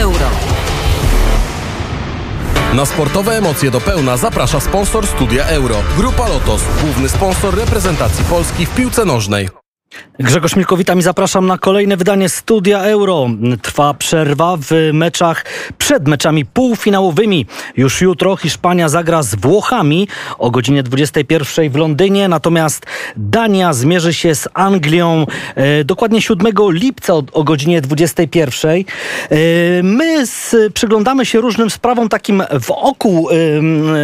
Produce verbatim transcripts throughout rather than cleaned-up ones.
Euro. Na sportowe emocje do pełna zaprasza sponsor Studia Euro. Grupa LOTOS, główny sponsor reprezentacji Polski w piłce nożnej. Grzegorz Mielko, witam i zapraszam na kolejne wydanie Studia Euro. Trwa przerwa w meczach przed meczami półfinałowymi. Już jutro Hiszpania zagra z Włochami o godzinie dwudziestej pierwszej w Londynie, natomiast Dania zmierzy się z Anglią e, dokładnie siódmego lipca o, o godzinie dwudziestej pierwszej. E, my z, przyglądamy się różnym sprawom takim wokół, e,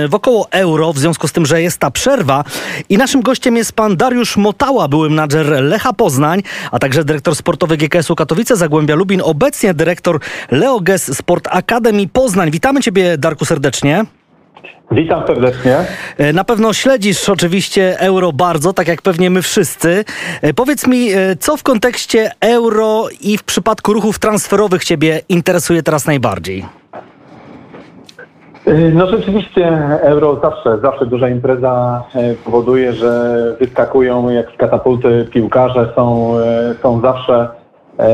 wokoło Euro, w związku z tym, że jest ta przerwa. I naszym gościem jest pan Dariusz Motała, były menadżer Lech Poznań, a także dyrektor sportowy G K S-u Katowice, Zagłębia Lubin, obecnie dyrektor Leo Gess Sport Academy Poznań. Witamy Ciebie, Darku, serdecznie. Witam serdecznie. Na pewno śledzisz oczywiście Euro bardzo, tak jak pewnie my wszyscy. Powiedz mi, co w kontekście Euro i w przypadku ruchów transferowych Ciebie interesuje teraz najbardziej? No rzeczywiście Euro zawsze, zawsze duża impreza powoduje, że wyskakują jak z katapulty piłkarze, są, są zawsze e,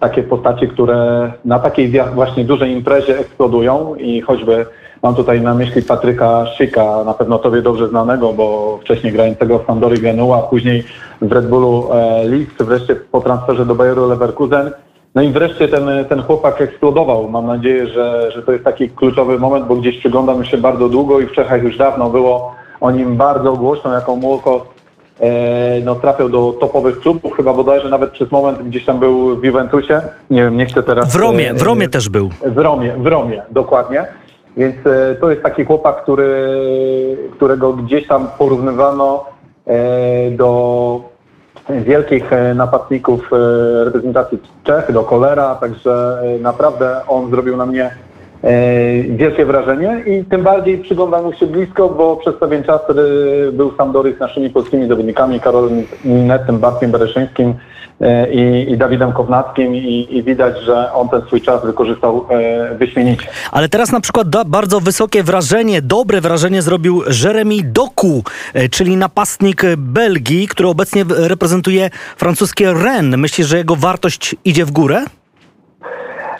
takie postacie, które na takiej właśnie dużej imprezie eksplodują i choćby mam tutaj na myśli Patryka Schicka, na pewno Tobie dobrze znanego, bo wcześniej grającego w Sampdorii Genua, później w Red Bullu Leeds, wreszcie po transferze do Bayeru Leverkusen. No i wreszcie ten, ten chłopak eksplodował. Mam nadzieję, że, że to jest taki kluczowy moment, bo gdzieś przyglądam się bardzo długo i w Czechach już dawno było o nim bardzo głośno, jako młoko e, no, trafiał do topowych klubów. Chyba bodajże nawet przez moment gdzieś tam był w Juventusie. Nie wiem, nie chcę teraz... W Romie, w Romie też był. W Romie, w Romie, dokładnie. Więc e, to jest taki chłopak, który, którego gdzieś tam porównywano e, do... wielkich napastników reprezentacji Czech, do Kolera, także naprawdę on zrobił na mnie wielkie wrażenie i tym bardziej przyglądam mu się blisko, bo przez pewien czas był w Sampdorii z naszymi polskimi zawodnikami, Karolem Nettem, Bartkiem Bereszyńskim i, i Dawidem Kownackim i, i widać, że on ten swój czas wykorzystał wyśmienicie. Ale teraz na przykład da bardzo wysokie wrażenie, dobre wrażenie zrobił Jeremie Doku, czyli napastnik Belgii, który obecnie reprezentuje francuskie Rennes. Myślisz, że jego wartość idzie w górę?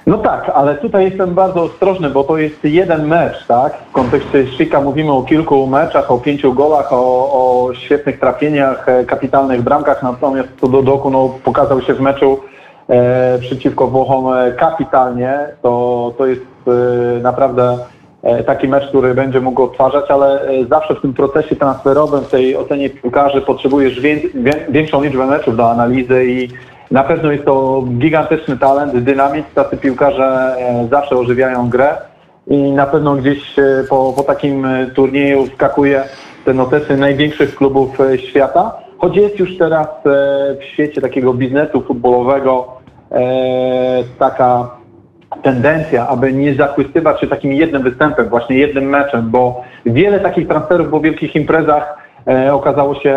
No tak, ale tutaj jestem bardzo ostrożny, bo to jest jeden mecz, tak? W kontekście Schicka mówimy o kilku meczach, o pięciu golach, o, o świetnych trafieniach, kapitalnych bramkach, natomiast co do Doku, no, pokazał się w meczu e, przeciwko Włochom kapitalnie. To, to jest e, naprawdę e, taki mecz, który będzie mógł odtwarzać, ale e, zawsze w tym procesie transferowym, w tej ocenie piłkarzy potrzebujesz wie, wie, większą liczbę meczów do analizy i na pewno jest to gigantyczny talent, dynamizm, tacy piłkarze zawsze ożywiają grę i na pewno gdzieś po, po takim turnieju skakuje te notesy największych klubów świata, choć jest już teraz w świecie takiego biznesu futbolowego taka tendencja, aby nie zachwytywać się takim jednym występem, właśnie jednym meczem, bo wiele takich transferów po wielkich imprezach okazało się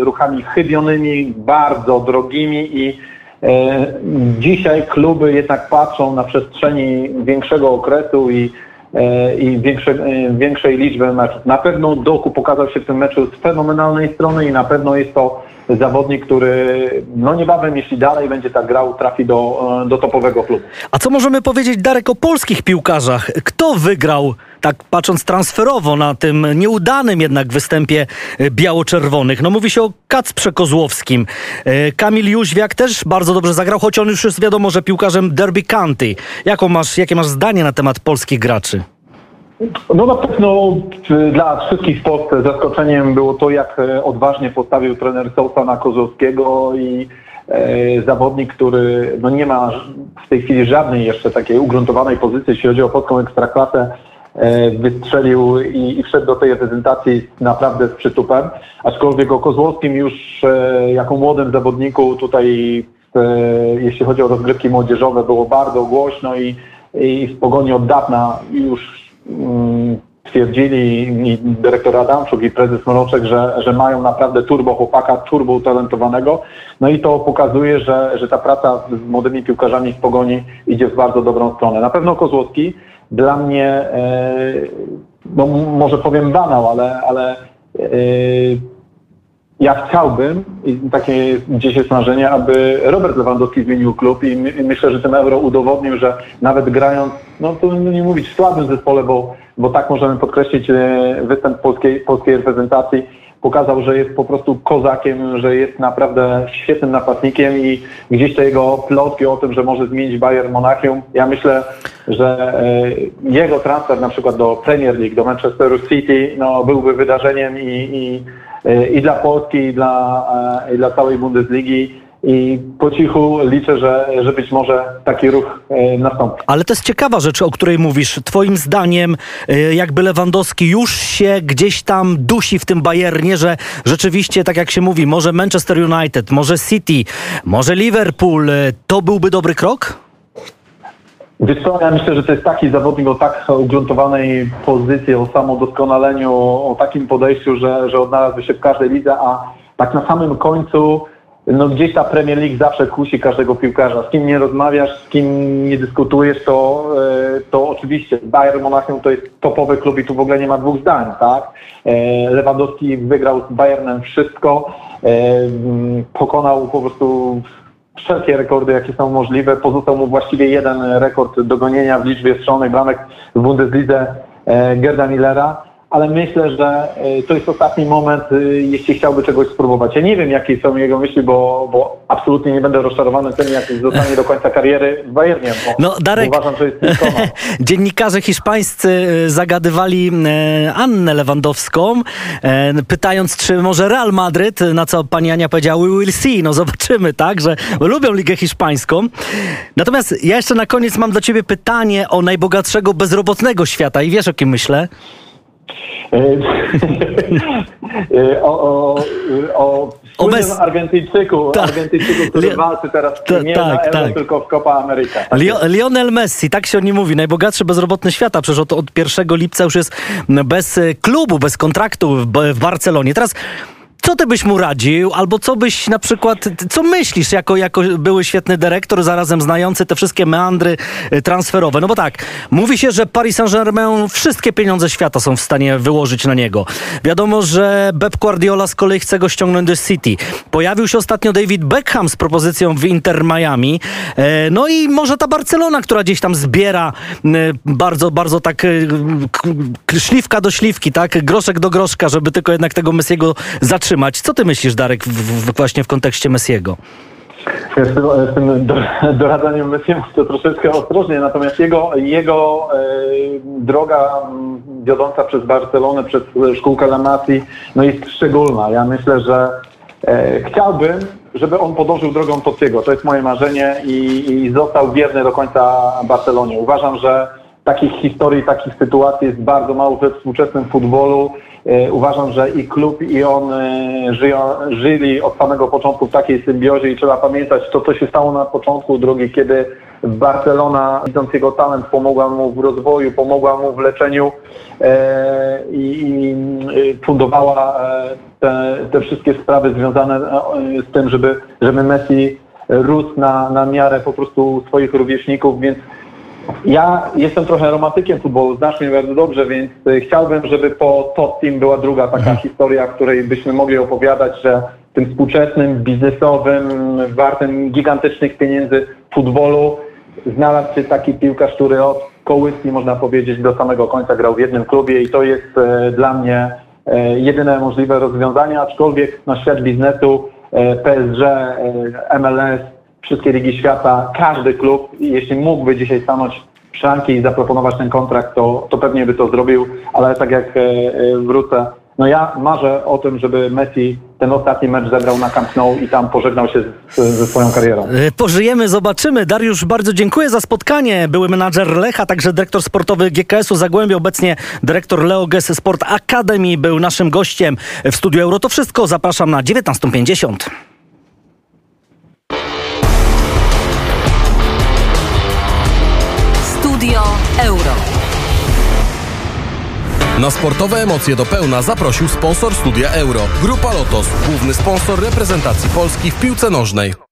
ruchami chybionymi, bardzo drogimi i dzisiaj kluby jednak patrzą na przestrzeni większego okresu i, i większej, większej liczby meczów. Na pewno Doku pokazał się w tym meczu z fenomenalnej strony i na pewno jest to zawodnik, który no niebawem, jeśli dalej będzie tak grał, trafi do, do topowego klubu. A co możemy powiedzieć, Darek, o polskich piłkarzach? Kto wygrał, tak patrząc transferowo, na tym nieudanym jednak występie biało-czerwonych? No mówi się o Kacprze Kozłowskim. Kamil Jóźwiak też bardzo dobrze zagrał, choć on już jest wiadomo, że piłkarzem Derby County. Jaką masz, jakie masz zdanie na temat polskich graczy? No na pewno dla wszystkich w Polsce zaskoczeniem było to, jak odważnie postawił trener Sousé na Kozłowskiego i e, zawodnik, który no nie ma w tej chwili żadnej jeszcze takiej ugruntowanej pozycji, jeśli chodzi o polską ekstraklasę, e, wystrzelił i, i wszedł do tej reprezentacji naprawdę z przytupem. Aczkolwiek o Kozłowskim już e, jako młodym zawodniku tutaj, e, jeśli chodzi o rozgrywki młodzieżowe, było bardzo głośno i, i w Pogoni od dawna już twierdzili i dyrektor Adamczuk i prezes Moroczek, że, że mają naprawdę turbo chłopaka, turbo utalentowanego. No i to pokazuje, że, że ta praca z młodymi piłkarzami w Pogoni idzie w bardzo dobrą stronę. Na pewno Kozłowski dla mnie, no może powiem banał, ale, ale ja chciałbym, i takie gdzieś jest marzenie, aby Robert Lewandowski zmienił klub i, my, i myślę, że ten Euro udowodnił, że nawet grając, no to nie mówić w słabym zespole, bo, bo tak możemy podkreślić występ polskiej, polskiej reprezentacji, pokazał, że jest po prostu kozakiem, że jest naprawdę świetnym napastnikiem i gdzieś te jego plotki o tym, że może zmienić Bayern Monachium. Ja myślę, że jego transfer na przykład do Premier League, do Manchesteru City, no byłby wydarzeniem i, i, i dla Polski, i dla, i dla całej Bundesligi. I po cichu liczę, że, że być może taki ruch nastąpi. Ale to jest ciekawa rzecz, o której mówisz. Twoim zdaniem jakby Lewandowski już się gdzieś tam dusi w tym Bayernie, że rzeczywiście, tak jak się mówi, może Manchester United, może City, może Liverpool, to byłby dobry krok? Wiesz co, ja myślę, że to jest taki zawodnik o tak ugruntowanej pozycji, o samodoskonaleniu, o takim podejściu, że, że odnalazłby się w każdej lidze, a tak na samym końcu no gdzieś ta Premier League zawsze kusi każdego piłkarza. Z kim nie rozmawiasz, z kim nie dyskutujesz, to, to oczywiście Bayern Monachium to jest topowy klub i tu w ogóle nie ma dwóch zdań, tak? Lewandowski wygrał z Bayernem wszystko, pokonał po prostu wszelkie rekordy, jakie są możliwe. Pozostał mu właściwie jeden rekord do gonienia w liczbie strzelonych bramek w Bundeslidze Gerda Millera. Ale myślę, że to jest ostatni moment, jeśli chciałby czegoś spróbować. Ja nie wiem, jakie są jego myśli, bo, bo absolutnie nie będę rozczarowany tym, jak zostanie do końca kariery w Bayernie. Bo no, Darek, uważam, że jest niskoma. Dziennikarze hiszpańscy zagadywali Annę Lewandowską, pytając, czy może Real Madryt, na co pani Ania powiedziała, we will see, no zobaczymy, tak, że lubią ligę hiszpańską. Natomiast ja jeszcze na koniec mam do ciebie pytanie o najbogatszego bezrobotnego świata i wiesz, o kim myślę? o, o, o, o bez... Argentyńczyku, Ta. Argentyńczyku, który Le... walczy teraz Ta, nie tak, na Euro, tak. tylko w Copa America. Lio- Lionel Messi, tak się o nim mówi, najbogatszy bezrobotny świata, przecież od, od pierwszego lipca już jest bez klubu, bez kontraktu w, w Barcelonie. Teraz co ty byś mu radził, albo co byś na przykład, co myślisz jako, jako były świetny dyrektor, zarazem znający te wszystkie meandry transferowe? No bo tak, mówi się, że Paris Saint-Germain wszystkie pieniądze świata są w stanie wyłożyć na niego. Wiadomo, że Pep Guardiola z kolei chce go ściągnąć do City. Pojawił się ostatnio David Beckham z propozycją w Inter Miami. No i może ta Barcelona, która gdzieś tam zbiera bardzo, bardzo tak szlifka do szlifki, tak, groszek do groszka, żeby tylko jednak tego Messiego zatrzymać. Co ty myślisz, Darek, w, w, właśnie w kontekście Messiego? Ja z tym, z tym do, doradzaniem Messiemu to troszeczkę ostrożnie, natomiast jego, jego yy, droga wiodąca przez Barcelonę, przez szkółkę La Masi, no jest szczególna. Ja myślę, że yy, chciałbym, żeby on podążył drogą Totiego. To jest moje marzenie i, i został wierny do końca Barcelonie. Uważam, że takich historii, takich sytuacji jest bardzo mało we współczesnym futbolu. Uważam, że i klub, i on żyją, żyli od samego początku w takiej symbiozie i trzeba pamiętać to, co się stało na początku drogi, kiedy Barcelona, widząc jego talent, pomogła mu w rozwoju, pomogła mu w leczeniu e, i fundowała te, te wszystkie sprawy związane z tym, żeby, żeby Messi rósł na, na miarę po prostu swoich rówieśników, więc ja jestem trochę romantykiem futbolu, znasz mnie bardzo dobrze, więc chciałbym, żeby po Tottenham była druga taka historia, w której byśmy mogli opowiadać, że tym współczesnym, biznesowym, wartym gigantycznych pieniędzy futbolu znalazł się taki piłkarz, który od kołyski, można powiedzieć, do samego końca grał w jednym klubie i to jest dla mnie jedyne możliwe rozwiązanie, aczkolwiek na świat biznesu, P S G, M L S, wszystkie ligi świata, każdy klub, jeśli mógłby dzisiaj stanąć przy szranki i zaproponować ten kontrakt, to, to pewnie by to zrobił, ale tak jak e, e, wrócę, no ja marzę o tym, żeby Messi ten ostatni mecz zebrał na Camp Nou i tam pożegnał się ze swoją karierą. Pożyjemy, zobaczymy. Dariusz, bardzo dziękuję za spotkanie. Były menadżer Lecha, także dyrektor sportowy G K S-u Zagłębia, obecnie dyrektor Leo Gess Sport Academy był naszym gościem w Studiu Euro. To wszystko, zapraszam na dziewiętnastą pięćdziesiąt. Euro. Na sportowe emocje do pełna zaprosił sponsor Studia Euro. Grupa LOTOS, główny sponsor reprezentacji Polski w piłce nożnej.